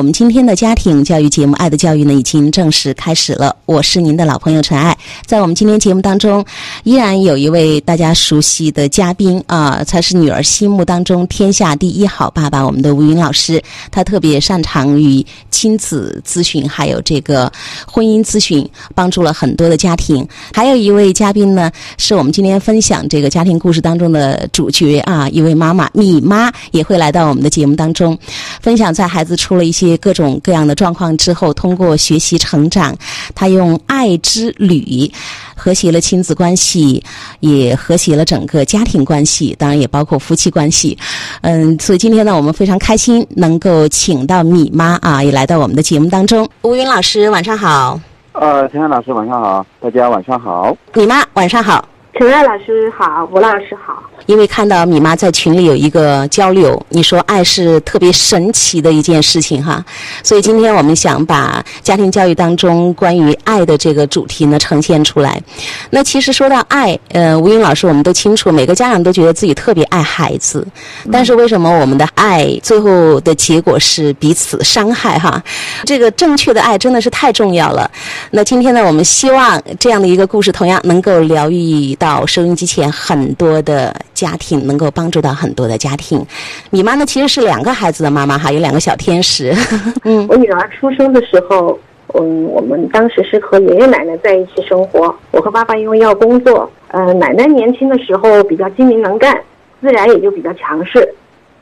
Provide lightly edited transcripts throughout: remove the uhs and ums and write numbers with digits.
我们今天的家庭教育节目《爱的教育》呢，已经正式开始了。我是您的老朋友陈爱。在我们今天节目当中，依然有一位大家熟悉的嘉宾啊，他是女儿心目当中天下第一好爸爸，我们的吴云老师。他特别擅长于亲子咨询，还有这个婚姻咨询，帮助了很多的家庭。还有一位嘉宾呢，是我们今天分享这个家庭故事当中的主角啊，一位妈妈，你妈也会来到我们的节目当中，分享在孩子出了一些各种各样的状况之后，通过学习成长，他用爱之旅和谐了亲子关系，也和谐了整个家庭关系，当然也包括夫妻关系。所以今天呢，我们非常开心能够请到米妈啊，也来到我们的节目当中。吴云老师，晚上好。陈爱老师晚上好，大家晚上好。米妈晚上好。陈爱老师好，吴老师好。因为看到米妈在群里有一个交流，你说爱是特别神奇的一件事情哈，所以今天我们想把家庭教育当中关于爱的这个主题呢呈现出来。那其实说到爱，吴云老师我们都清楚，每个家长都觉得自己特别爱孩子，但是为什么我们的爱最后的结果是彼此伤害哈？这个正确的爱真的是太重要了。那今天呢，我们希望这样的一个故事同样能够疗愈到收音机前很多的家庭，能够帮助到很多的家庭。你妈呢其实是两个孩子的妈妈哈，有两个小天使。我女儿出生的时候，我们当时是和爷爷奶奶在一起生活，我和爸爸因为要工作，奶奶年轻的时候比较精明能干，自然也就比较强势。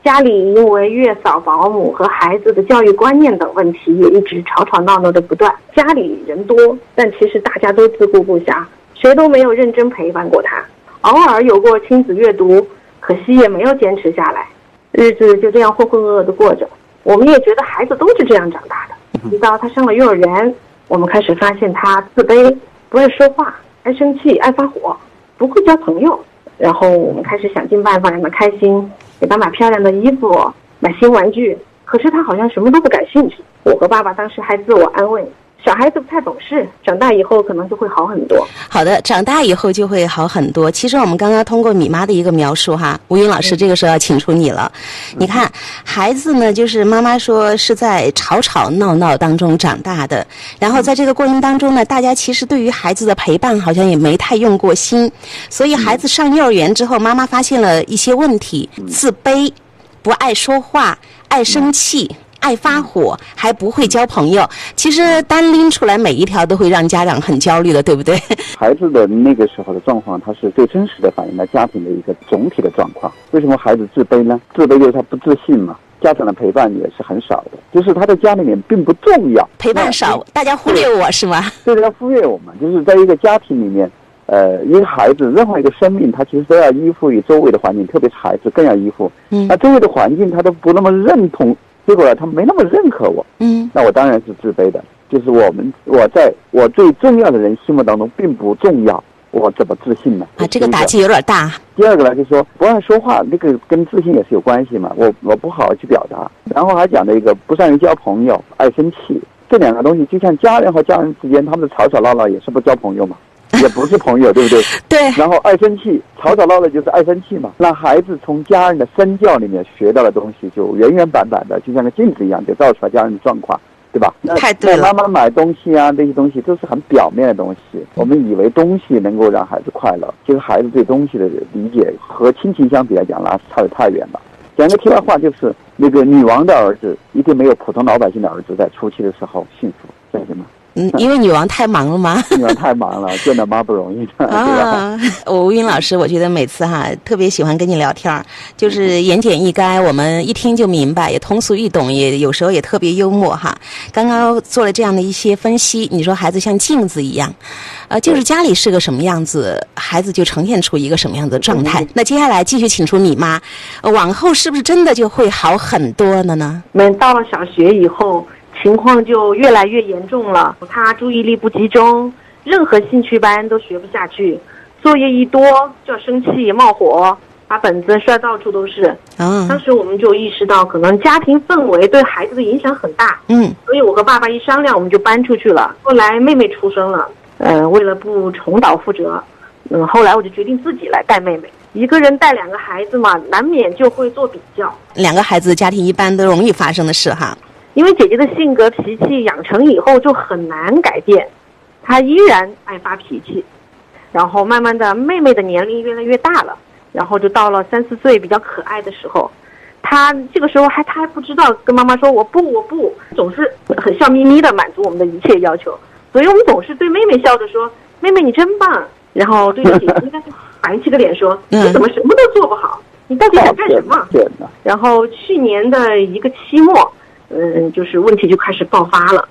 家里因为月嫂、保姆和孩子的教育观念等问题，也一直吵吵闹闹的不断。家里人多，但其实大家都自顾不暇，谁都没有认真陪伴过她。偶尔有过亲子阅读，可惜也没有坚持下来，日子就这样浑浑噩噩的过着。我们也觉得孩子都是这样长大的。直到他上了幼儿园，我们开始发现他自卑，不爱说话，爱生气，爱发火，不会交朋友。然后我们开始想尽办法让他开心，给他买漂亮的衣服，买新玩具，可是他好像什么都不感兴趣。我和爸爸当时还自我安慰，小孩子不太懂事，长大以后可能就会好很多。好的，长大以后就会好很多。其实我们刚刚通过米妈的一个描述哈，吴云老师这个时候要请出你了。你看孩子呢，就是妈妈说是在吵吵闹闹当中长大的，然后在这个过程当中呢，大家其实对于孩子的陪伴好像也没太用过心，所以孩子上幼儿园之后，妈妈发现了一些问题：自卑，不爱说话，爱生气，爱发火，还不会交朋友。其实单拎出来每一条都会让家长很焦虑的，对不对？孩子的那个时候的状况，它是最真实的反映了家庭的一个总体的状况。为什么孩子自卑呢？自卑就是他不自信嘛，家长的陪伴也是很少的，就是他在家里面并不重要，陪伴少，大家忽略我是吗？对，大家忽略我们，就是在一个家庭里面，一个孩子，任何一个生命，他其实都要依附于周围的环境，特别是孩子更要依附。那周围的环境他都不那么认同。结果他没那么认可我，那我当然是自卑的。就是我在我最重要的人心目当中并不重要，我怎么自信呢？啊，这个打击有点大。第二个呢，就是说不爱说话，那个跟自信也是有关系嘛。我不好去表达，然后还讲了一个不善于交朋友，爱生气，这两个东西就像家人和家人之间，他们的吵吵闹闹也是不交朋友嘛。也不是朋友，对不对？对。然后爱生气，吵吵闹闹就是爱生气嘛。那孩子从家人的身教里面学到的东西，就原原板板的，就像个镜子一样，就照出来家人的状况，对吧？太对了。妈妈买东西啊，这些东西都是很表面的东西。我们以为东西能够让孩子快乐，其实孩子对东西的理解和亲情相比来讲，那是差得太远了。讲个题外话，就是那个女王的儿子一定没有普通老百姓的儿子在初期的时候幸福，对吗？因为女王太忙了吗？女王太忙了，见到妈不容易的。啊，吴云老师，我觉得每次哈特别喜欢跟你聊天，就是言简意赅，我们一听就明白，也通俗易懂，也有时候也特别幽默哈。刚刚做了这样的一些分析，你说孩子像镜子一样，就是家里是个什么样子，孩子就呈现出一个什么样子的状态。那接下来继续请出你妈，往后是不是真的就会好很多了呢？我们到了小学以后，情况就越来越严重了。他注意力不集中，任何兴趣班都学不下去，作业一多就要生气冒火，把本子摔到处都是。当时我们就意识到可能家庭氛围对孩子的影响很大，所以我和爸爸一商量，我们就搬出去了。后来妹妹出生了，为了不重蹈覆辙，后来我就决定自己来带妹妹。一个人带两个孩子嘛，难免就会做比较，两个孩子的家庭一般都容易发生的事哈。因为姐姐的性格脾气养成以后就很难改变，她依然爱发脾气。然后慢慢的妹妹的年龄越来越大了，然后就到了3、4岁比较可爱的时候，她这个时候她还不知道跟妈妈说我不，总是很笑眯眯的满足我们的一切要求，所以我们总是对妹妹笑着说妹妹你真棒，然后对姐姐应该板起个脸说你怎么什么都做不好，你到底想干什么？然后去年的一个期末，就是问题就开始爆发了。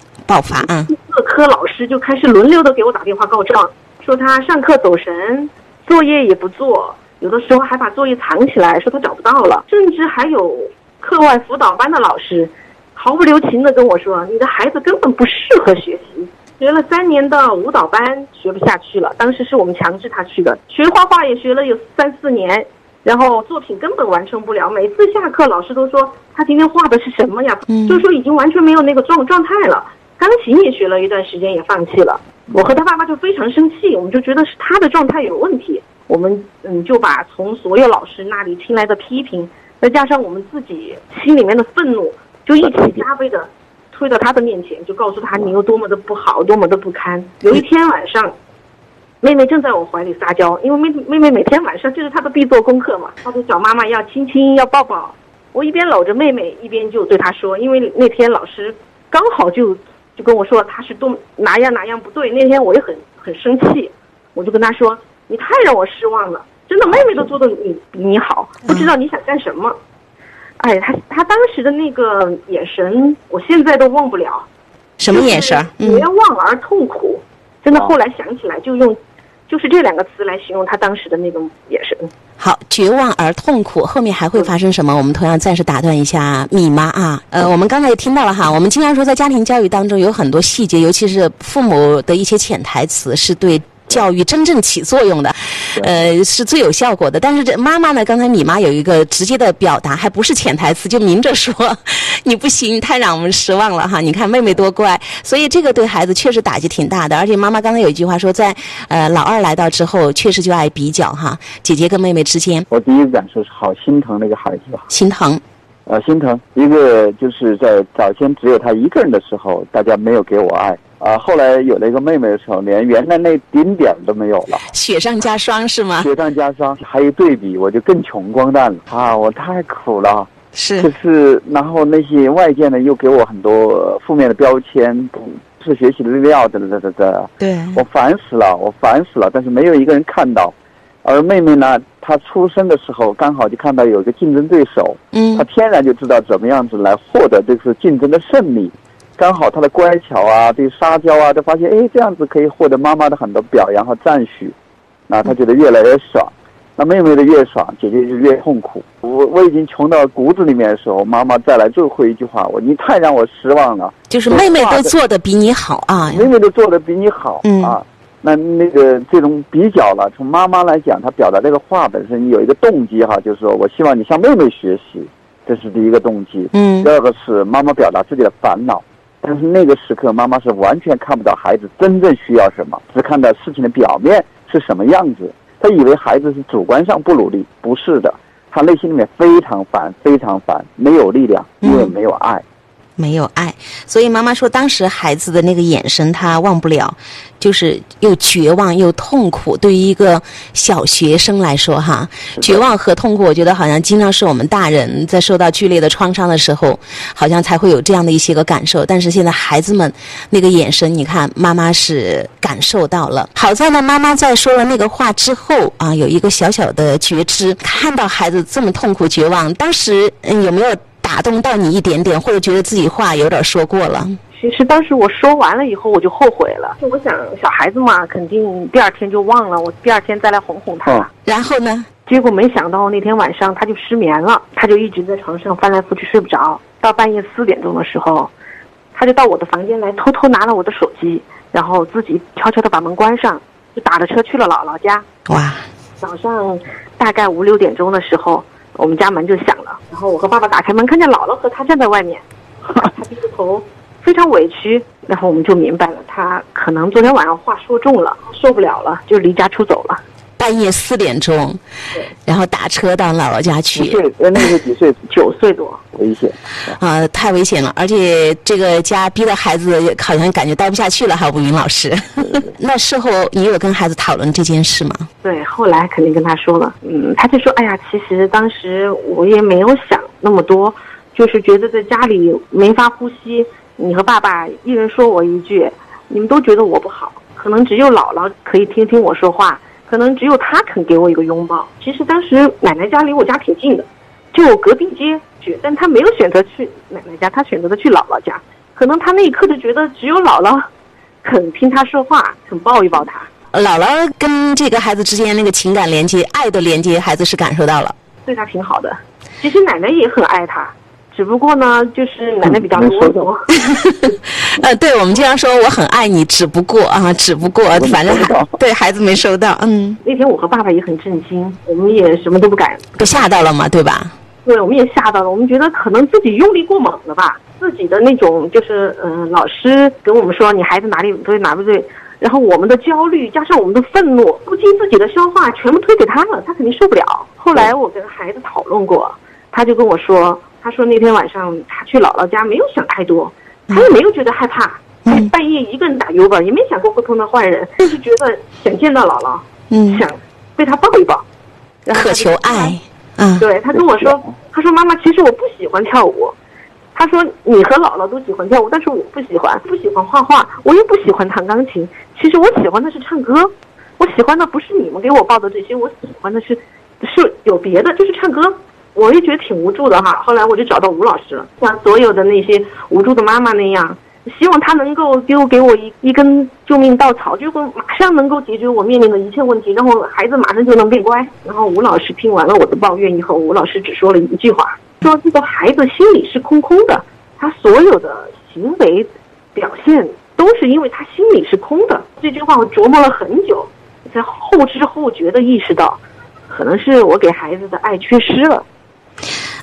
各科老师就开始轮流的给我打电话告状，说他上课走神，作业也不做，有的时候还把作业藏起来，说他找不到了。甚至还有课外辅导班的老师，毫不留情的跟我说：“你的孩子根本不适合学习，学了3年的舞蹈班学不下去了。当时是我们强制他去的，学画画也学了有3、4年，然后作品根本完成不了。每次下课，老师都说他今天画的是什么呀？就是说已经完全没有那个状态了。钢琴也学了一段时间，也放弃了。”我和他爸爸就非常生气，我们就觉得是他的状态有问题，我们就把从所有老师那里听来的批评，再加上我们自己心里面的愤怒，就一起加倍的推到他的面前，就告诉他你有多么的不好，多么的不堪。有一天晚上，妹妹正在我怀里撒娇，因为妹妹每天晚上就是她的必做功课嘛，她就找妈妈要亲亲要抱抱。我一边搂着妹妹，一边就对她说，因为那天老师刚好就跟我说他是多哪样不对，那天我也很生气，我就跟他说你太让我失望了，真的妹妹都做的比你好，不知道你想干什么。他当时的那个眼神我现在都忘不了，什么眼神？不要忘而痛苦，真的后来想起来就是这2个词来形容他当时的那个眼神。好，绝望而痛苦，后面还会发生什么？我们同样暂时打断一下米妈啊。我们刚才也听到了哈，我们经常说在家庭教育当中有很多细节，尤其是父母的一些潜台词是对教育真正起作用的，是最有效果的。但是这妈妈呢，刚才米妈有一个直接的表达，还不是潜台词，就明着说你不行，太让我们失望了哈，你看妹妹多乖。所以这个对孩子确实打击挺大的。而且妈妈刚才有一句话说，在老二来到之后确实就爱比较哈，姐姐跟妹妹之间。我第一感受是好心疼那个孩子吧。心疼心疼，一个就是在早先只有他一个人的时候，大家没有给我爱啊，后来有了一个妹妹的时候，连原来那顶点都没有了，雪上加霜是吗？雪上加霜，还有对比，我就更穷光蛋了啊！我太苦了，是，就是然后那些外界呢又给我很多负面的标签，不是学习的料的，对，我烦死了，但是没有一个人看到。而妹妹呢，她出生的时候刚好就看到有一个竞争对手，她天然就知道怎么样子来获得这次竞争的胜利。刚好他的乖巧啊，对撒娇啊，就发现这样子可以获得妈妈的很多表扬和赞许，那他觉得越来越爽，那妹妹的越爽，姐姐就越痛苦。我已经穷到骨子里面的时候，妈妈再来最后一句话，你太让我失望了，就是妹妹都做的比你好啊，妹妹都做的比你好啊。那个这种比较了，从妈妈来讲，她表达这个话本身有一个动机哈，就是说我希望你向妹妹学习，这是第一个动机。第二个是妈妈表达自己的烦恼。但是那个时刻，妈妈是完全看不到孩子真正需要什么，只看到事情的表面是什么样子。她以为孩子是主观上不努力，不是的，她内心里面非常烦，非常烦，没有力量，因为没有爱。没有爱，所以妈妈说，当时孩子的那个眼神她忘不了，就是又绝望又痛苦。对于一个小学生来说哈，绝望和痛苦，我觉得好像经常是我们大人在受到剧烈的创伤的时候，好像才会有这样的一些个感受。但是现在孩子们那个眼神，你看妈妈是感受到了。好在呢，妈妈在说了那个话之后啊，有一个小小的觉知，看到孩子这么痛苦绝望，当时有没有打动到你一点点，或者觉得自己话有点说过了？其实当时我说完了以后，我就后悔了。我想小孩子嘛，肯定第2天就忘了，我第2天再来哄他。然后呢？结果没想到那天晚上他就失眠了，他就一直在床上翻来覆去睡不着。到半夜4点钟的时候，他就到我的房间来偷偷拿了我的手机，然后自己悄悄地把门关上，就打着车去了姥姥家。哇！早上大概5、6点钟的时候，我们家门就响了，然后我和爸爸打开门，看见姥姥和他站在外面，他低着头，非常委屈。然后我们就明白了，他可能昨天晚上话说重了，受不了了，就离家出走了。半夜4点钟，然后打车到姥姥家去。那是几岁？9岁多，危险。啊，太危险了！而且这个家逼得孩子好像感觉待不下去了。还有吴云老师，那事后你有跟孩子讨论这件事吗？对，后来肯定跟他说了。他就说：“哎呀，其实当时我也没有想那么多，就是觉得在家里没法呼吸，你和爸爸一人说我一句，你们都觉得我不好。可能只有姥姥可以听听我说话。”可能只有他肯给我一个拥抱。其实当时奶奶家离我家挺近的，就隔壁街去，但他没有选择去奶奶家，他选择的去姥姥家。可能他那一刻就觉得只有姥姥肯听他说话，肯抱一抱他。姥姥跟这个孩子之间那个情感连接、爱的连接，孩子是感受到了，对他挺好的。其实奶奶也很爱他。只不过呢，就是奶奶比较啰嗦。对，我们经常说我很爱你，只不过啊，只不过反正对孩子没收到。那天我和爸爸也很震惊，我们也什么都不敢，被吓到了嘛，对吧？对，我们也吓到了，我们觉得可能自己用力过猛了吧，自己的那种就是老师跟我们说你孩子哪里不对哪不对，然后我们的焦虑加上我们的愤怒，不经自己的消化，全部推给他了，他肯定受不了。后来我跟孩子讨论过，他就跟我说。他说那天晚上他去姥姥家没有想太多，他也没有觉得害怕，半夜一个人打Uber也没想过会碰到坏人，就觉得想见到姥姥，想被他抱一抱，渴求爱。对，他跟我说，他说妈妈，其实我不喜欢跳舞，他说你和姥姥都喜欢跳舞，但是我不喜欢画画，我又不喜欢弹钢琴，其实我喜欢的是唱歌，我喜欢的不是你们给我报的这些，我喜欢的是有别的，就是唱歌。我也觉得挺无助的哈，后来我就找到吴老师了，像所有的那些无助的妈妈那样，希望他能够丢给我一根救命稻草，就马上能够解决我面临的一切问题，然后孩子马上就能变乖。然后吴老师听完了我的抱怨以后，吴老师只说了一句话，说这个孩子心里是空空的，他所有的行为表现都是因为他心里是空的。这句话我琢磨了很久，才后知后觉的意识到，可能是我给孩子的爱缺失了。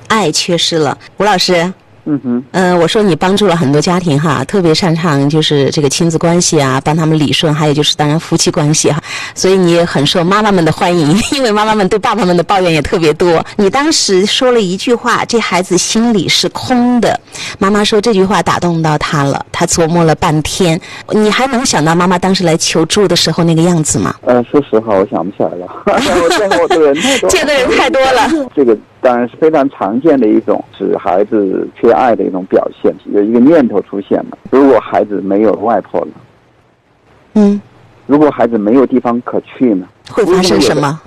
爱缺失了，吴老师，我说你帮助了很多家庭哈，特别擅长就是这个亲子关系啊，帮他们理顺，还有就是当然夫妻关系哈，所以你也很受妈妈们的欢迎，因为妈妈们对爸爸们的抱怨也特别多。你当时说了一句话，这孩子心里是空的，妈妈说这句话打动到他了，他琢磨了半天。你还能想到妈妈当时来求助的时候那个样子吗？说实话我想不起来了，我见过的人太多了，见的人太多了。这个当然是非常常见的一种使孩子缺爱的一种表现，有一个念头出现了，如果孩子没有外婆了，如果孩子没有地方可去呢，会发生什么？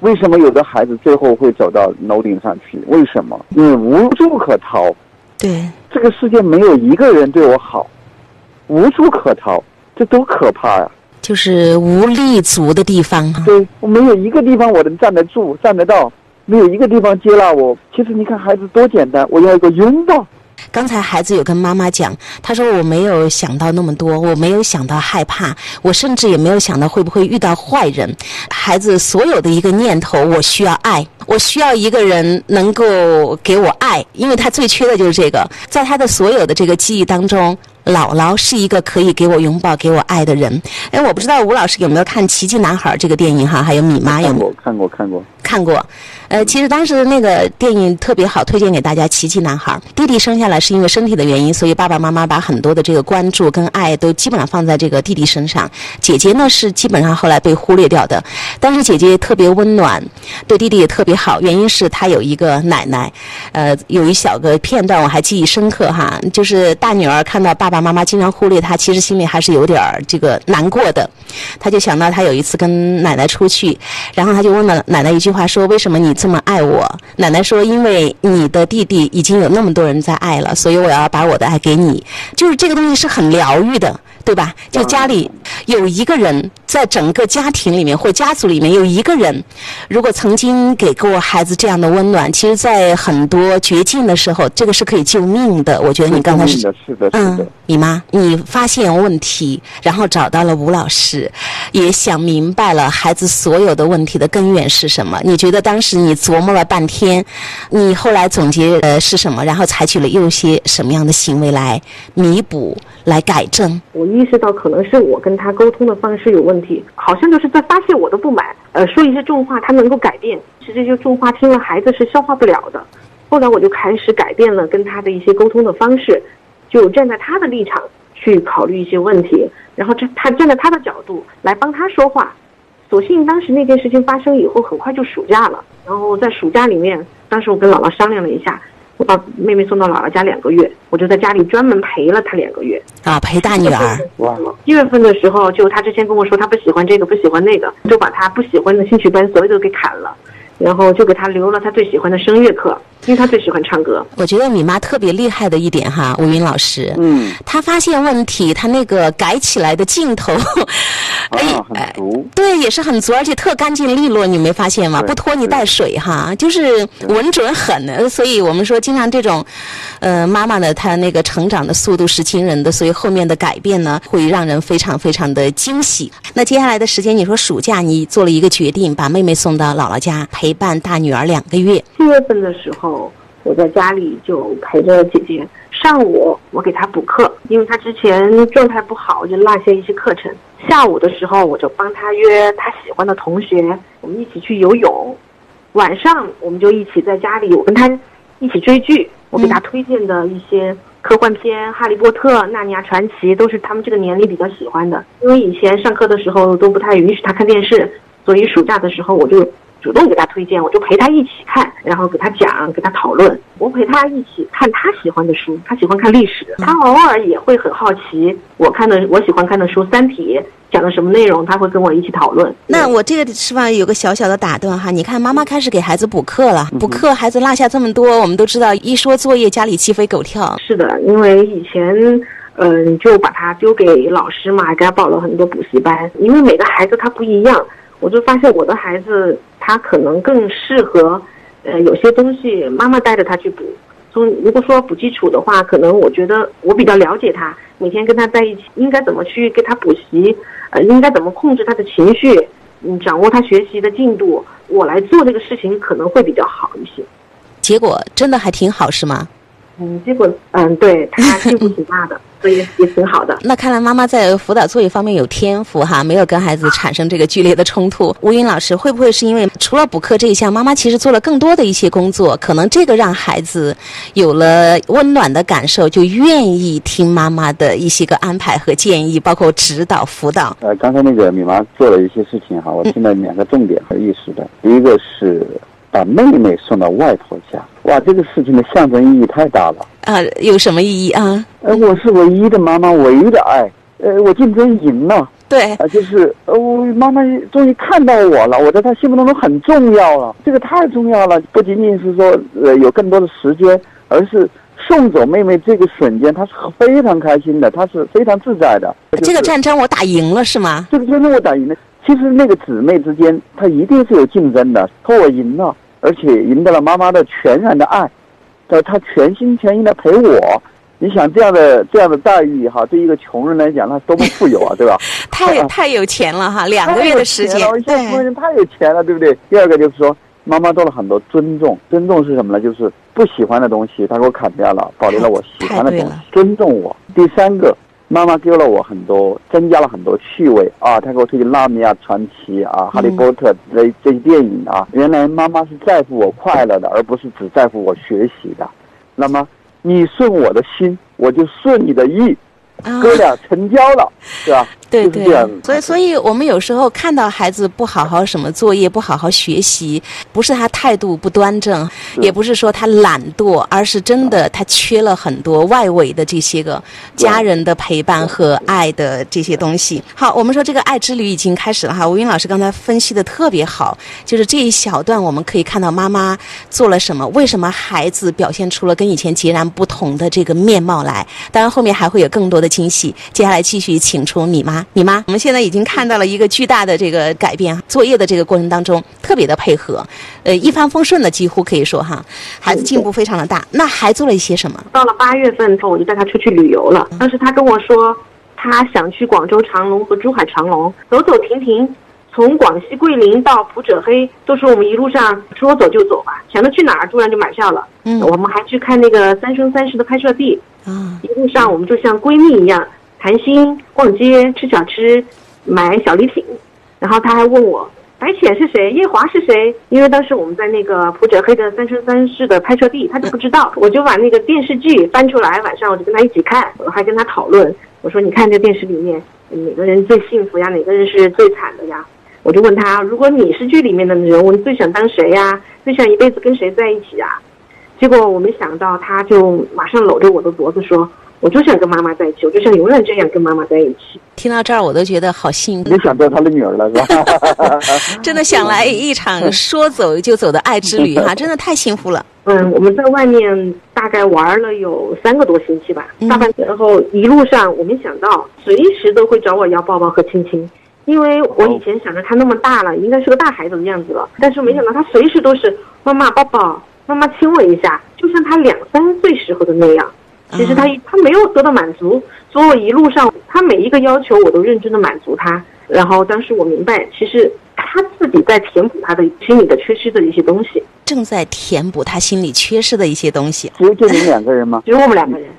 为什么有的孩子最后会走到楼顶上去？为什么？因为无处可逃。对，这个世界没有一个人对我好，无处可逃，这多可怕呀！就是无立足的地方啊。对，我没有一个地方我能站得住、站得到。没有一个地方接纳我，其实你看孩子多简单，我要一个拥抱。刚才孩子有跟妈妈讲，他说我没有想到那么多，我没有想到害怕，我甚至也没有想到会不会遇到坏人。孩子所有的一个念头，我需要爱，我需要一个人能够给我爱，因为他最缺的就是这个。在他的所有的这个记忆当中，姥姥是一个可以给我拥抱、给我爱的人。哎，我不知道吴老师有没有看《奇迹男孩》这个电影哈？还有米妈有没有看过？其实当时那个电影特别好，推荐给大家《奇迹男孩》。弟弟生下来是因为身体的原因，所以爸爸妈妈把很多的这个关注跟爱都基本上放在这个弟弟身上。姐姐呢是基本上后来被忽略掉的，但是姐姐特别温暖，对弟弟也特别好。原因是她有一个奶奶，有一小个片段我还记忆深刻哈，就是大女儿看到爸爸妈妈经常忽略他，其实心里还是有点这个难过的。他就想到他有一次跟奶奶出去，然后他就问了奶奶一句话，说为什么你这么爱我？奶奶说因为你的弟弟已经有那么多人在爱了，所以我要把我的爱给你。就是这个东西是很疗愈的，对吧？就家里有一个人，在整个家庭里面或家族里面有一个人，如果曾经给过孩子这样的温暖，其实在很多绝境的时候，这个是可以救命的。我觉得你刚才是的。你妈，你发现问题，然后找到了吴老师，也想明白了孩子所有的问题的根源是什么。你觉得当时你琢磨了半天，你后来总结是什么，然后采取了又些什么样的行为来弥补、来改正？我意识到可能是我跟他沟通的方式有问题，好像就是在发泄我都不满，说一些重话他能够改变，其实就重话听了孩子是消化不了的。后来我就开始改变了跟他的一些沟通的方式，就站在他的立场去考虑一些问题，然后他站在他的角度来帮他说话。所幸当时那件事情发生以后很快就暑假了，然后在暑假里面，当时我跟姥姥商量了一下，我把妹妹送到姥姥家2个月，我就在家里专门陪了她2个月啊，陪大女儿。1月份的时候，就她之前跟我说她不喜欢这个不喜欢那个，就把她不喜欢的兴趣班所有都给砍了，然后就给她留了她最喜欢的声乐课，因为她最喜欢唱歌。我觉得你妈特别厉害的一点哈，吴云老师，她发现问题，她那个改起来的劲头，很足，对，也是很足，而且特干净利落，你没发现吗？不拖泥带水哈，就是稳准狠。所以我们说，经常这种，妈妈呢，她那个成长的速度是惊人的，所以后面的改变呢，会让人非常非常的惊喜。那接下来的时间，你说暑假你做了一个决定，把妹妹送到姥姥家陪伴大女儿2个月。7月份的时候，我在家里就陪着姐姐。上午我给她补课，因为她之前状态不好，就落下一些课程。下午的时候，我就帮她约她喜欢的同学，我们一起去游泳。晚上我们就一起在家里，我跟她一起追剧。我给她推荐的一些科幻片，哈利波特、纳尼亚传奇，都是他们这个年龄比较喜欢的。因为以前上课的时候都不太允许她看电视，所以暑假的时候我就主动给他推荐，我就陪他一起看，然后给他讲，给他讨论。我陪他一起看他喜欢的书，他喜欢看历史，他偶尔也会很好奇我喜欢看的书《三体》讲的什么内容，他会跟我一起讨论。那我这个是吧，有个小小的打断哈，你看妈妈开始给孩子补课了，补课孩子落下这么多，我们都知道一说作业家里鸡飞狗跳。是的，因为以前就把他丢给老师嘛，给他报了很多补习班，因为每个孩子他不一样，我就发现我的孩子他可能更适合有些东西妈妈带着他去补。如果说补基础的话，可能我觉得我比较了解他，每天跟他在一起应该怎么去给他补习，应该怎么控制他的情绪，掌握他学习的进度，我来做这个事情可能会比较好一些。结果真的还挺好是吗？结果对，他进步挺大的，所以也挺好的。那看来妈妈在辅导作业方面有天赋哈，没有跟孩子产生这个剧烈的冲突。吴云老师，会不会是因为除了补课这一项，妈妈其实做了更多的一些工作，可能这个让孩子有了温暖的感受，就愿意听妈妈的一些个安排和建议，包括指导辅导。刚才那个米妈做了一些事情哈，我听了2个重点和意识的，第一个是把妹妹送到外婆家，哇，这个事情的象征意义太大了啊！有什么意义啊？我是唯一的妈妈，唯一的爱，我竞争赢了，对，就是我妈妈终于看到我了，我在她心目当中很重要了，这个太重要了，不仅仅是说有更多的时间，而是送走妹妹这个瞬间，她是非常开心的，她是非常自在的。这个战争我打赢了是吗？这个战争我打赢了。其实那个姊妹之间，她一定是有竞争的。说我赢了，而且赢得了妈妈的全然的爱，她全心全意的陪我。你想这样的待遇哈，对一个穷人来讲，她多么富有啊，对吧？太有钱了哈，2个月的时间，对，太有钱了，对不对？第2个就是说，妈妈做了很多尊重，尊重是什么呢？就是不喜欢的东西，她给我砍掉了，保留了我喜欢的东西，尊重我。第3个。妈妈给了我很多，增加了很多趣味啊！她给我推荐《纳尼亚传奇》啊，《哈利波特》这些电影啊。原来妈妈是在乎我快乐的，而不是只在乎我学习的。那么你顺我的心，我就顺你的意，哥俩成交了，是吧？对对，就是这样。所以我们有时候看到孩子不好好什么作业，不好好学习，不是他态度不端正，也不是说他懒惰，而是真的他缺了很多外围的这些个家人的陪伴和爱的这些东西。好，我们说这个爱之旅已经开始了哈，吴云老师刚才分析的特别好，就是这一小段我们可以看到妈妈做了什么，为什么孩子表现出了跟以前截然不同的这个面貌来。当然后面还会有更多的惊喜。接下来继续请出你妈，我们现在已经看到了一个巨大的这个改变，作业的这个过程当中特别的配合，一帆风顺的，几乎可以说哈，孩子进步非常的大。那还做了一些什么？到了8月份后，我就带他出去旅游了。当时他跟我说，他想去广州长隆和珠海长隆走走停停，从广西桂林到普者黑，都是我们一路上说走就走吧，想着去哪儿，突然就买票了。我们还去看那个《三生三世》的拍摄地，一路上我们就像闺蜜一样。谈心、逛街、吃小吃、买小礼品。然后他还问我白浅是谁，夜华是谁，因为当时我们在那个普者黑的三生三世的拍摄地，他就不知道。我就把那个电视剧翻出来，晚上我就跟他一起看，我还跟他讨论，我说你看这电视里面哪个人最幸福呀，哪个人是最惨的呀，我就问他，如果你是剧里面的人物，你最想当谁呀，最想一辈子跟谁在一起啊？结果我没想到他就马上搂着我的脖子说，我就想跟妈妈在一起，我就想永远这样跟妈妈在一起。听到这儿我都觉得好幸福，你想到他的女儿了是吧？真的想来一场说走就走的爱之旅哈，真的太幸福了。我们在外面大概玩了有3个多星期吧，大半年后一路上我没想到随时都会找我要抱抱和亲亲，因为我以前想着他那么大了应该是个大孩子的样子了，但是没想到他随时都是妈妈抱抱，妈妈亲我一下，就像他2、3岁时候的那样。其实他没有得到满足，所以我一路上他每一个要求我都认真的满足他。然后当时我明白，其实他自己在填补他的心理的缺失的一些东西，正在填补他心理缺失的一些东西。只有你们2个人吗？只有我们2个人，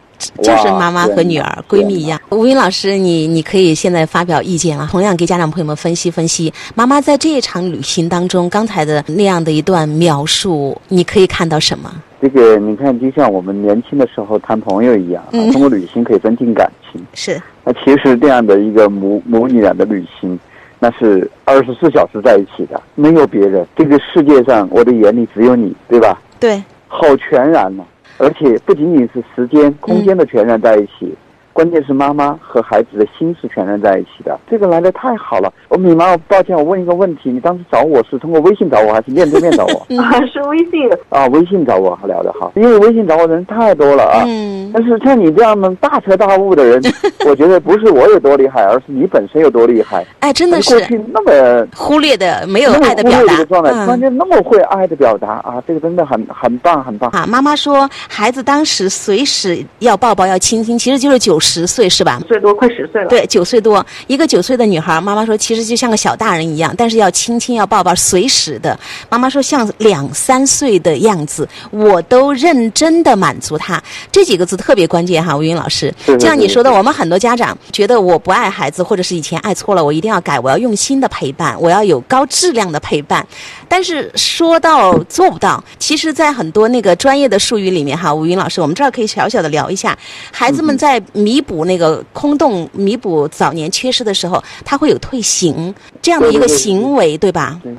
就是妈妈和女儿闺蜜一样。吴云老师，你可以现在发表意见了，同样给家长朋友们分析分析妈妈在这一场旅行当中刚才的那样的一段描述，你可以看到什么？这个你看，就像我们年轻的时候谈朋友一样，通过旅行可以增进感情。是，那其实这样的一个母女俩的旅行，那是24小时在一起的，没有别人，这个世界上我的眼里只有你，对吧？对，好全然了。而且不仅仅是时间空间的全然在一起，关键是妈妈和孩子的心是全然在一起的，这个来得太好了。米妈，抱歉我问一个问题，你当时找我是通过微信找我还是面对面找我？是微信啊，微信找我聊得好，因为微信找我的人太多了啊。但是像你这样的大彻大悟的人，我觉得不是我有多厉害，而是你本身有多厉害。哎，真的是过去那么忽略的没有爱的表达的状态，突然间那么会爱的表达啊，这个真的很棒啊！妈妈说，孩子当时随时要抱抱要亲亲，其实就是9、10岁是吧？最多快10岁了。对，9岁多，一个9岁的女孩，妈妈说其实就像个小大人一样，但是要亲亲要抱抱，随时的。妈妈说像2、3岁的样子，我都认真的满足她。这几个字特别关键哈，吴云老师，就像你说的，我们很多家长觉得我不爱孩子，或者是以前爱错了，我一定要改，我要用心的陪伴，我要有高质量的陪伴。但是说到做不到，其实，在很多那个专业的术语里面哈，吴云老师，我们这儿可以小小的聊一下，孩子们在弥补那个空洞、弥补早年缺失的时候，他会有退行这样的一个行为，对吧？对。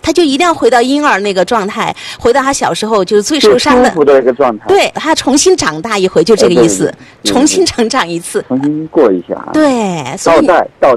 他就一定要回到婴儿那个状态，回到他小时候就是最受伤的、最舒服的一个状态。对，他重新长大。一回就这个意思，重新成长一次，重新过一下、对，所以倒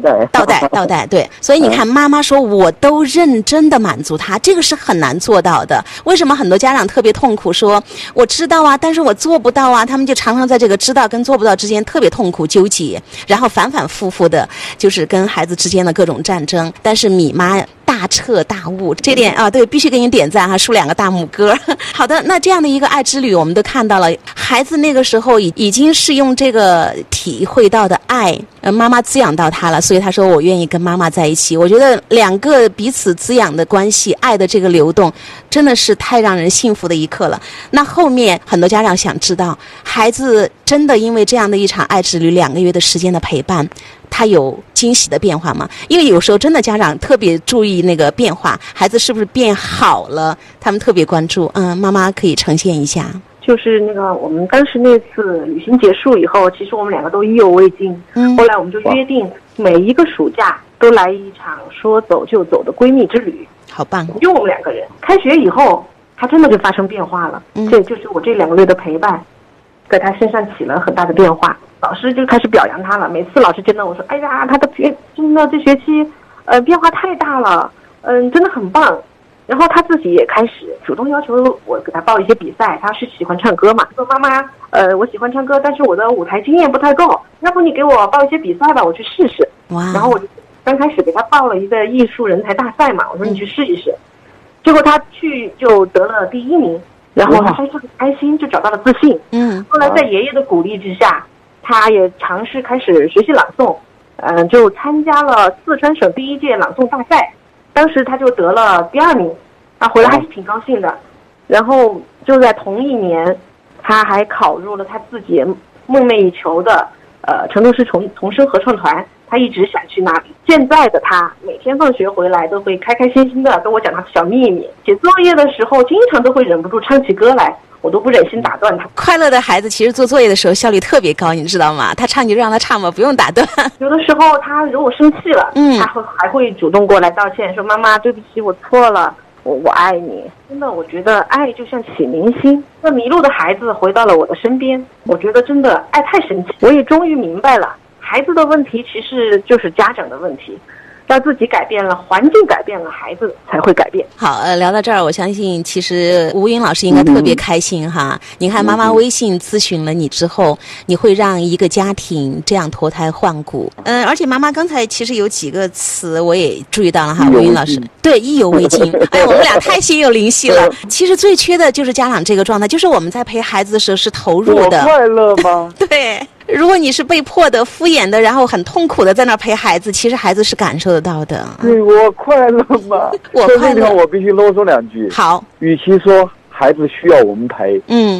带对，所以你看妈妈说我都认真的满足她，这个是很难做到的。为什么很多家长特别痛苦，说我知道啊但是我做不到啊，他们就常常在这个知道跟做不到之间特别痛苦纠结，然后反反复复的就是跟孩子之间的各种战争。但是米妈大彻大悟，这点啊，对，必须给你点赞哈，竖两个大拇哥。好的，那这样的一个爱之旅，我们都看到了，孩子那个时候已经是用这个体会到的爱，妈妈滋养到他了，所以他说我愿意跟妈妈在一起。我觉得2个彼此滋养的关系，爱的这个流动，真的是太让人幸福的一刻了。那后面很多家长想知道，孩子真的因为这样的一场爱之旅，2个月的时间的陪伴，他有惊喜的变化吗？因为有时候真的家长特别注意那个变化，孩子是不是变好了，他们特别关注。妈妈可以呈现一下，就是那个我们当时那次旅行结束以后，其实我们2个都意犹未尽。后来我们就约定每一个暑假都来一场说走就走的闺蜜之旅。好棒！就我们2个人，开学以后他真的就发生变化了。这就是我这2个月的陪伴在他身上起了很大的变化。老师就开始表扬他了，每次老师见到我说，哎呀，他的真的这学期变化太大了，真的很棒。然后他自己也开始主动要求我给他报一些比赛，他是喜欢唱歌嘛，说妈妈我喜欢唱歌，但是我的舞台经验不太够，要不你给我报一些比赛吧，我去试试。然后我就刚开始给他报了一个艺术人才大赛嘛，我说你去试一试。结果他去就得了第1名，然后他非常开心，就找到了自信。后来在爷爷的鼓励之下，他也尝试开始学习朗诵，就参加了4川省第1届朗诵大赛，当时他就得了第2名，他回来还是挺高兴的。然后就在同一年，他还考入了他自己梦寐以求的成都市童声合唱团，他一直想去那里。现在的他每天放学回来都会开开心心的跟我讲他的小秘密，写作业的时候经常都会忍不住唱起歌来，我都不忍心打断他。快乐的孩子其实做作业的时候效率特别高，你知道吗？他唱就让他唱吧，不用打断。有的时候他如果生气了，他还会主动过来道歉，说妈妈对不起，我错了，我爱你。真的，我觉得爱就像启明星，那迷路的孩子回到了我的身边，我觉得真的爱太神奇。我也终于明白了，孩子的问题其实就是家长的问题，要自己改变了，环境改变了，孩子才会改变。好，聊到这儿，我相信其实吴云老师应该特别开心哈。你看妈妈微信咨询了你之后，你会让一个家庭这样脱胎换骨。而且妈妈刚才其实有几个词我也注意到了哈，吴云老师对意犹未尽。哎，我们俩太心有灵犀了。其实最缺的就是家长这个状态，就是我们在陪孩子的时候是投入的。我快乐吗？对。如果你是被迫的、敷衍的，然后很痛苦的在那陪孩子，其实孩子是感受得到的。对，我快乐吧。我快乐。我必须啰嗦两句。好。与其说孩子需要我们陪，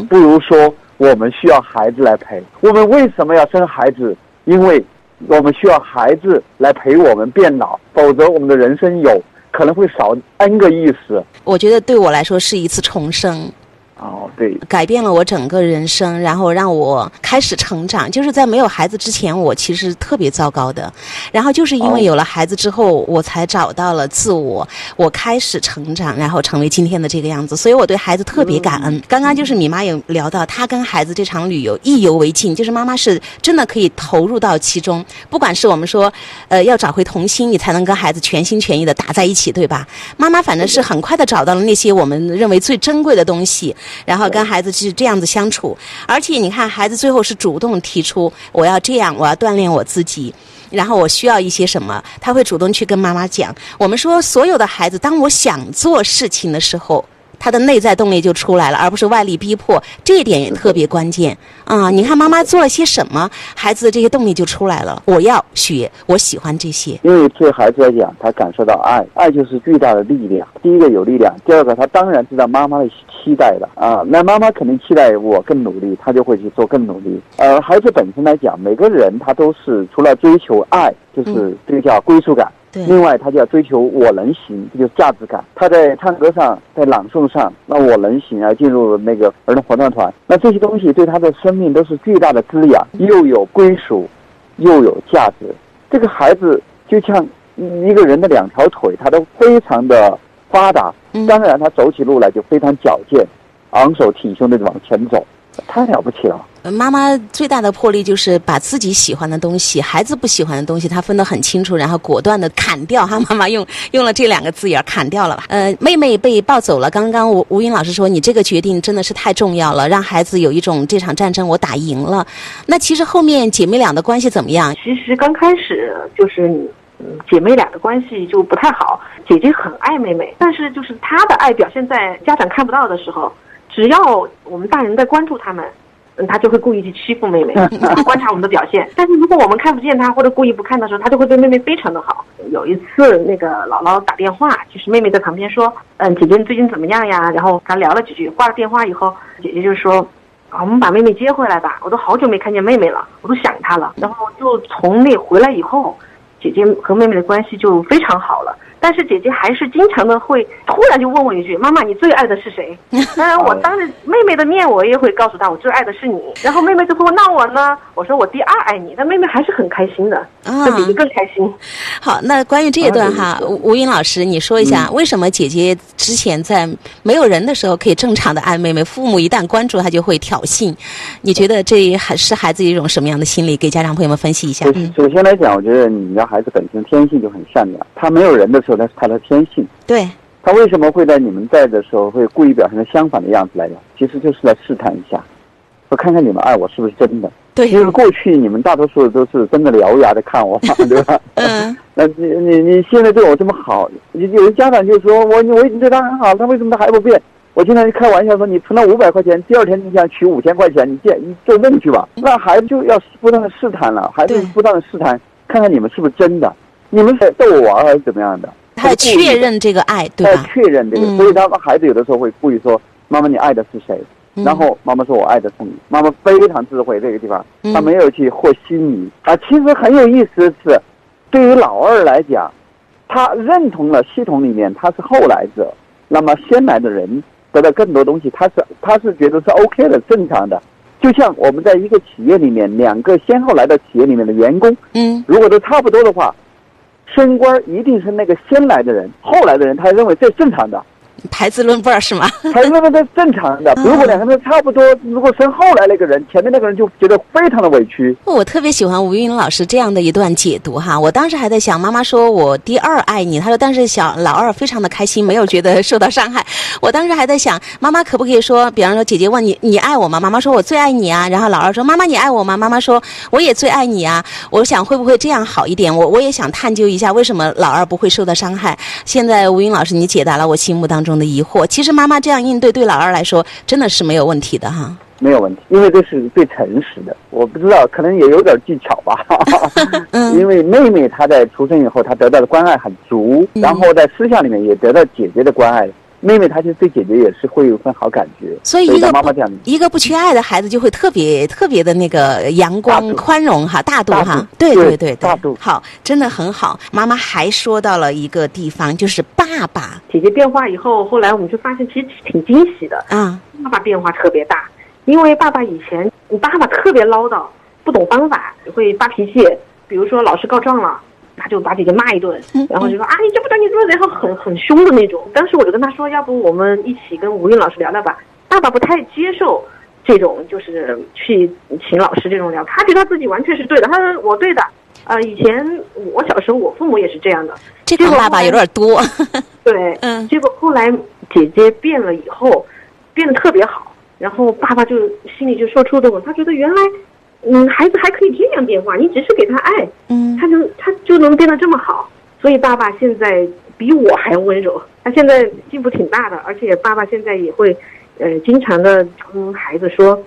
不如说我们需要孩子来陪。我们为什么要生孩子？因为我们需要孩子来陪我们变老，否则我们的人生有可能会少 N 个意思。我觉得对我来说是一次重生。哦，对，改变了我整个人生，然后让我开始成长。就是在没有孩子之前，我其实特别糟糕的，然后就是因为有了孩子之后，我才找到了自我，我开始成长，然后成为今天的这个样子。所以我对孩子特别感恩。刚刚就是米妈有聊到，她跟孩子这场旅游意犹未尽，就是妈妈是真的可以投入到其中。不管是我们说，要找回童心，你才能跟孩子全心全意的打在一起，对吧？妈妈反正是很快的找到了那些我们认为最珍贵的东西。然后跟孩子是这样子相处，而且你看孩子最后是主动提出我要这样，我要锻炼我自己，然后我需要一些什么，他会主动去跟妈妈讲。我们说所有的孩子，当我想做事情的时候，他的内在动力就出来了，而不是外力逼迫，这一点也特别关键啊！你看妈妈做了些什么，孩子的这些动力就出来了，我要学，我喜欢这些。因为对孩子来讲，他感受到爱，爱就是巨大的力量。第一个有力量，第二个他当然知道妈妈的期待了啊，那妈妈肯定期待我更努力，他就会去做更努力。而孩子本身来讲，每个人他都是除了追求爱，就是这叫归属感，另外他就要追求我能行，这就是价值感。他在唱歌上，在朗诵上，那我能行啊，进入那个儿童合唱团，那这些东西对他的生命都是巨大的滋养，又有归属又有价值。这个孩子就像一个人的两条腿，他都非常的发达，当然他走起路来就非常矫健，昂首挺胸的往前走，太了不起了。妈妈最大的魄力就是把自己喜欢的东西，孩子不喜欢的东西，她分得很清楚，然后果断地砍掉哈。妈妈用了这两个字眼，砍掉了吧。妹妹被抱走了，刚刚吴云老师说你这个决定真的是太重要了，让孩子有一种这场战争我打赢了。那其实后面姐妹俩的关系怎么样？其实刚开始就是姐妹俩的关系就不太好，姐姐很爱妹妹，但是就是她的爱表现在家长看不到的时候，只要我们大人在关注他们，他就会故意去欺负妹妹，观察我们的表现。但是如果我们看不见他，或者故意不看的时候，他就会对妹妹非常的好。有一次那个姥姥打电话，就是妹妹在旁边说姐姐你最近怎么样呀，然后刚聊了几句，挂了电话以后，姐姐就说我们把妹妹接回来吧，我都好久没看见妹妹了，我都想她了。然后就从那回来以后，姐姐和妹妹的关系就非常好了。但是姐姐还是经常的会突然就问我一句，妈妈你最爱的是谁？当然我当着妹妹的面我也会告诉她我最爱的是你，然后妹妹就说那我呢，我说我第二爱你，但妹妹还是很开心的，那姐姐更开心。好，那关于这一段哈，吴云老师你说一下，为什么姐姐之前在没有人的时候可以正常的爱妹妹，父母一旦关注她就会挑衅，你觉得这还是孩子一种什么样的心理？给家长朋友们分析一下。首先来讲，我觉得你要孩子本身天性就很善良，他没有人的时候他的天性，对他为什么会在你们在的时候会故意表现的相反的样子来的，其实就是来试探一下，我看看你们爱我是不是真的。对，因为过去你们大多数都是真的獠牙的看我嘛，对吧？那你现在对我这么好，有的家长就说我已经对他很好，他为什么他还不变？我经常就开玩笑说，你存了500块钱，第二天你想取5000块钱，你做梦去吧。那孩子就要不断的试探了，孩子不断的试探，看看你们是不是真的，你们是逗我玩还是怎么样的。他确认这个爱，对吧？他确认这个，所以他们孩子有的时候会故意说：“妈妈，你爱的是谁？”然后妈妈说我爱的是你，妈妈非常智慧，这个地方她没有去和稀泥啊。其实很有意思的是，对于老二来讲，他认同了系统里面他是后来者，那么先来的人得到更多东西，他是觉得是 OK 的，正常的。就像我们在一个企业里面，两个先后来到企业里面的员工，如果都差不多的话，升官一定是那个先来的人，后来的人他认为这正常的，排资论辈儿是吗？排资论辈儿是正常的。如果两个人差不多，如果生后来那个人，前面那个人就觉得非常的委屈。我特别喜欢吴云老师这样的一段解读哈，我当时还在想，妈妈说我第二爱你，她说但是小老二非常的开心，没有觉得受到伤害。我当时还在想，妈妈可不可以说，比方说姐姐问你爱我吗？妈妈说我最爱你啊。然后老二说妈妈你爱我吗？妈妈说我也最爱你啊。我想会不会这样好一点？我也想探究一下为什么老二不会受到伤害。现在吴云老师你解答了我心目当中的疑惑，其实妈妈这样应对对老二来说真的是没有问题的哈，没有问题，因为这是最诚实的。我不知道，可能也有点技巧吧因为妹妹她在出生以后她得到的关爱很足，然后在私下里面也得到姐姐的关爱，妹妹她其实对姐姐也是会有一份好感觉，所以一个不缺爱的孩子就会特别特别的那个阳光宽容哈，大度哈，对对对，大度好，真的很好。妈妈还说到了一个地方，就是爸爸。姐姐变化以后，后来我们就发现其实挺惊喜的啊，爸爸变化特别大，因为爸爸以前你爸爸特别唠叨，不懂方法，会发脾气，比如说老师告状了。他就把姐姐骂一顿，然后就说啊，你这不得你做，然后很凶的那种。当时我就跟他说，要不我们一起跟吴韵老师聊聊吧。爸爸不太接受这种，就是去请老师这种聊，他觉得他自己完全是对的，他说我对的。以前我小时候我父母也是这样的，这个爸爸有点多。对，结果后来姐姐变了以后，变得特别好，然后爸爸就心里就受触动了，他觉得原来。孩子还可以这样变化，你只是给他爱，他就能变得这么好。所以爸爸现在比我还温柔，他现在进步挺大的，而且爸爸现在也会，经常的跟孩子说，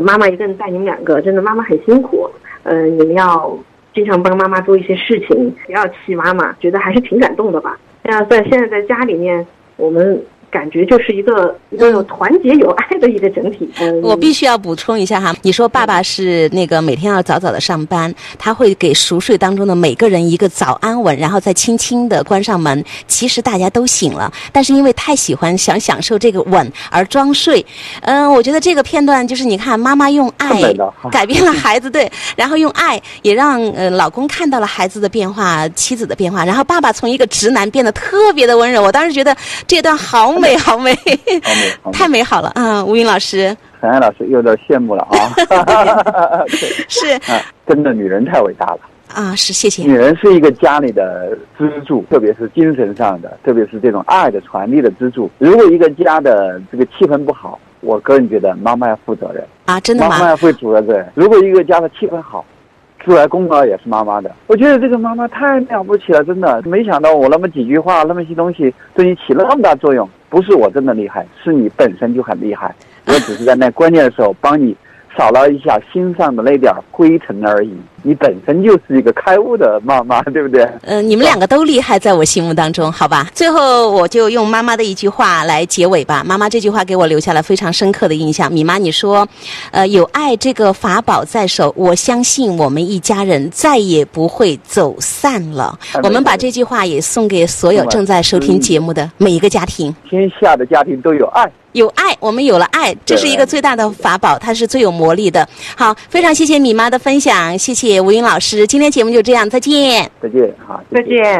妈妈一个人带你们两个，真的妈妈很辛苦，你们要经常帮妈妈做一些事情，不要气妈妈，觉得还是挺感动的吧。那在现在在家里面，我们。感觉就是一个有团结有爱的一个整体。我必须要补充一下哈，你说爸爸是那个每天要早早的上班，他会给熟睡当中的每个人一个早安吻，然后再轻轻的关上门。其实大家都醒了，但是因为太喜欢想享受这个吻而装睡。我觉得这个片段就是你看妈妈用爱改变了孩子，对，然后用爱也让老公看到了孩子的变化，妻子的变化，然后爸爸从一个直男变得特别的温柔。我当时觉得这段好美好美，太美好了啊！吴云老师，陈爱老师有点羡慕了啊。是啊，真的女人太伟大了啊！是，谢谢。女人是一个家里的支柱，特别是精神上的，特别是这种爱的传递的支柱。如果一个家的这个气氛不好，我个人觉得妈妈要负责任啊！真的吗？妈妈会主要责任。如果一个家的气氛好，出来功劳也是妈妈的。我觉得这个妈妈太了不起了，真的没想到我那么几句话，那么些东西对你起了那么大作用。不是我真的厉害，是你本身就很厉害，我只是在那关键的时候帮你扫了一下心上的那点灰尘而已。你本身就是一个开悟的妈妈，对不对？你们两个都厉害，在我心目当中，好吧。最后我就用妈妈的一句话来结尾吧。妈妈这句话给我留下了非常深刻的印象。米妈，你说，有爱这个法宝在手，我相信我们一家人再也不会走散了。我们把这句话也送给所有正在收听节目的每一个家庭。天下的家庭都有爱。有爱，我们有了爱，这是一个最大的法宝，它是最有魔力的。好，非常谢谢米妈的分享，谢谢吴云老师，今天节目就这样，再见。再见，好，再见。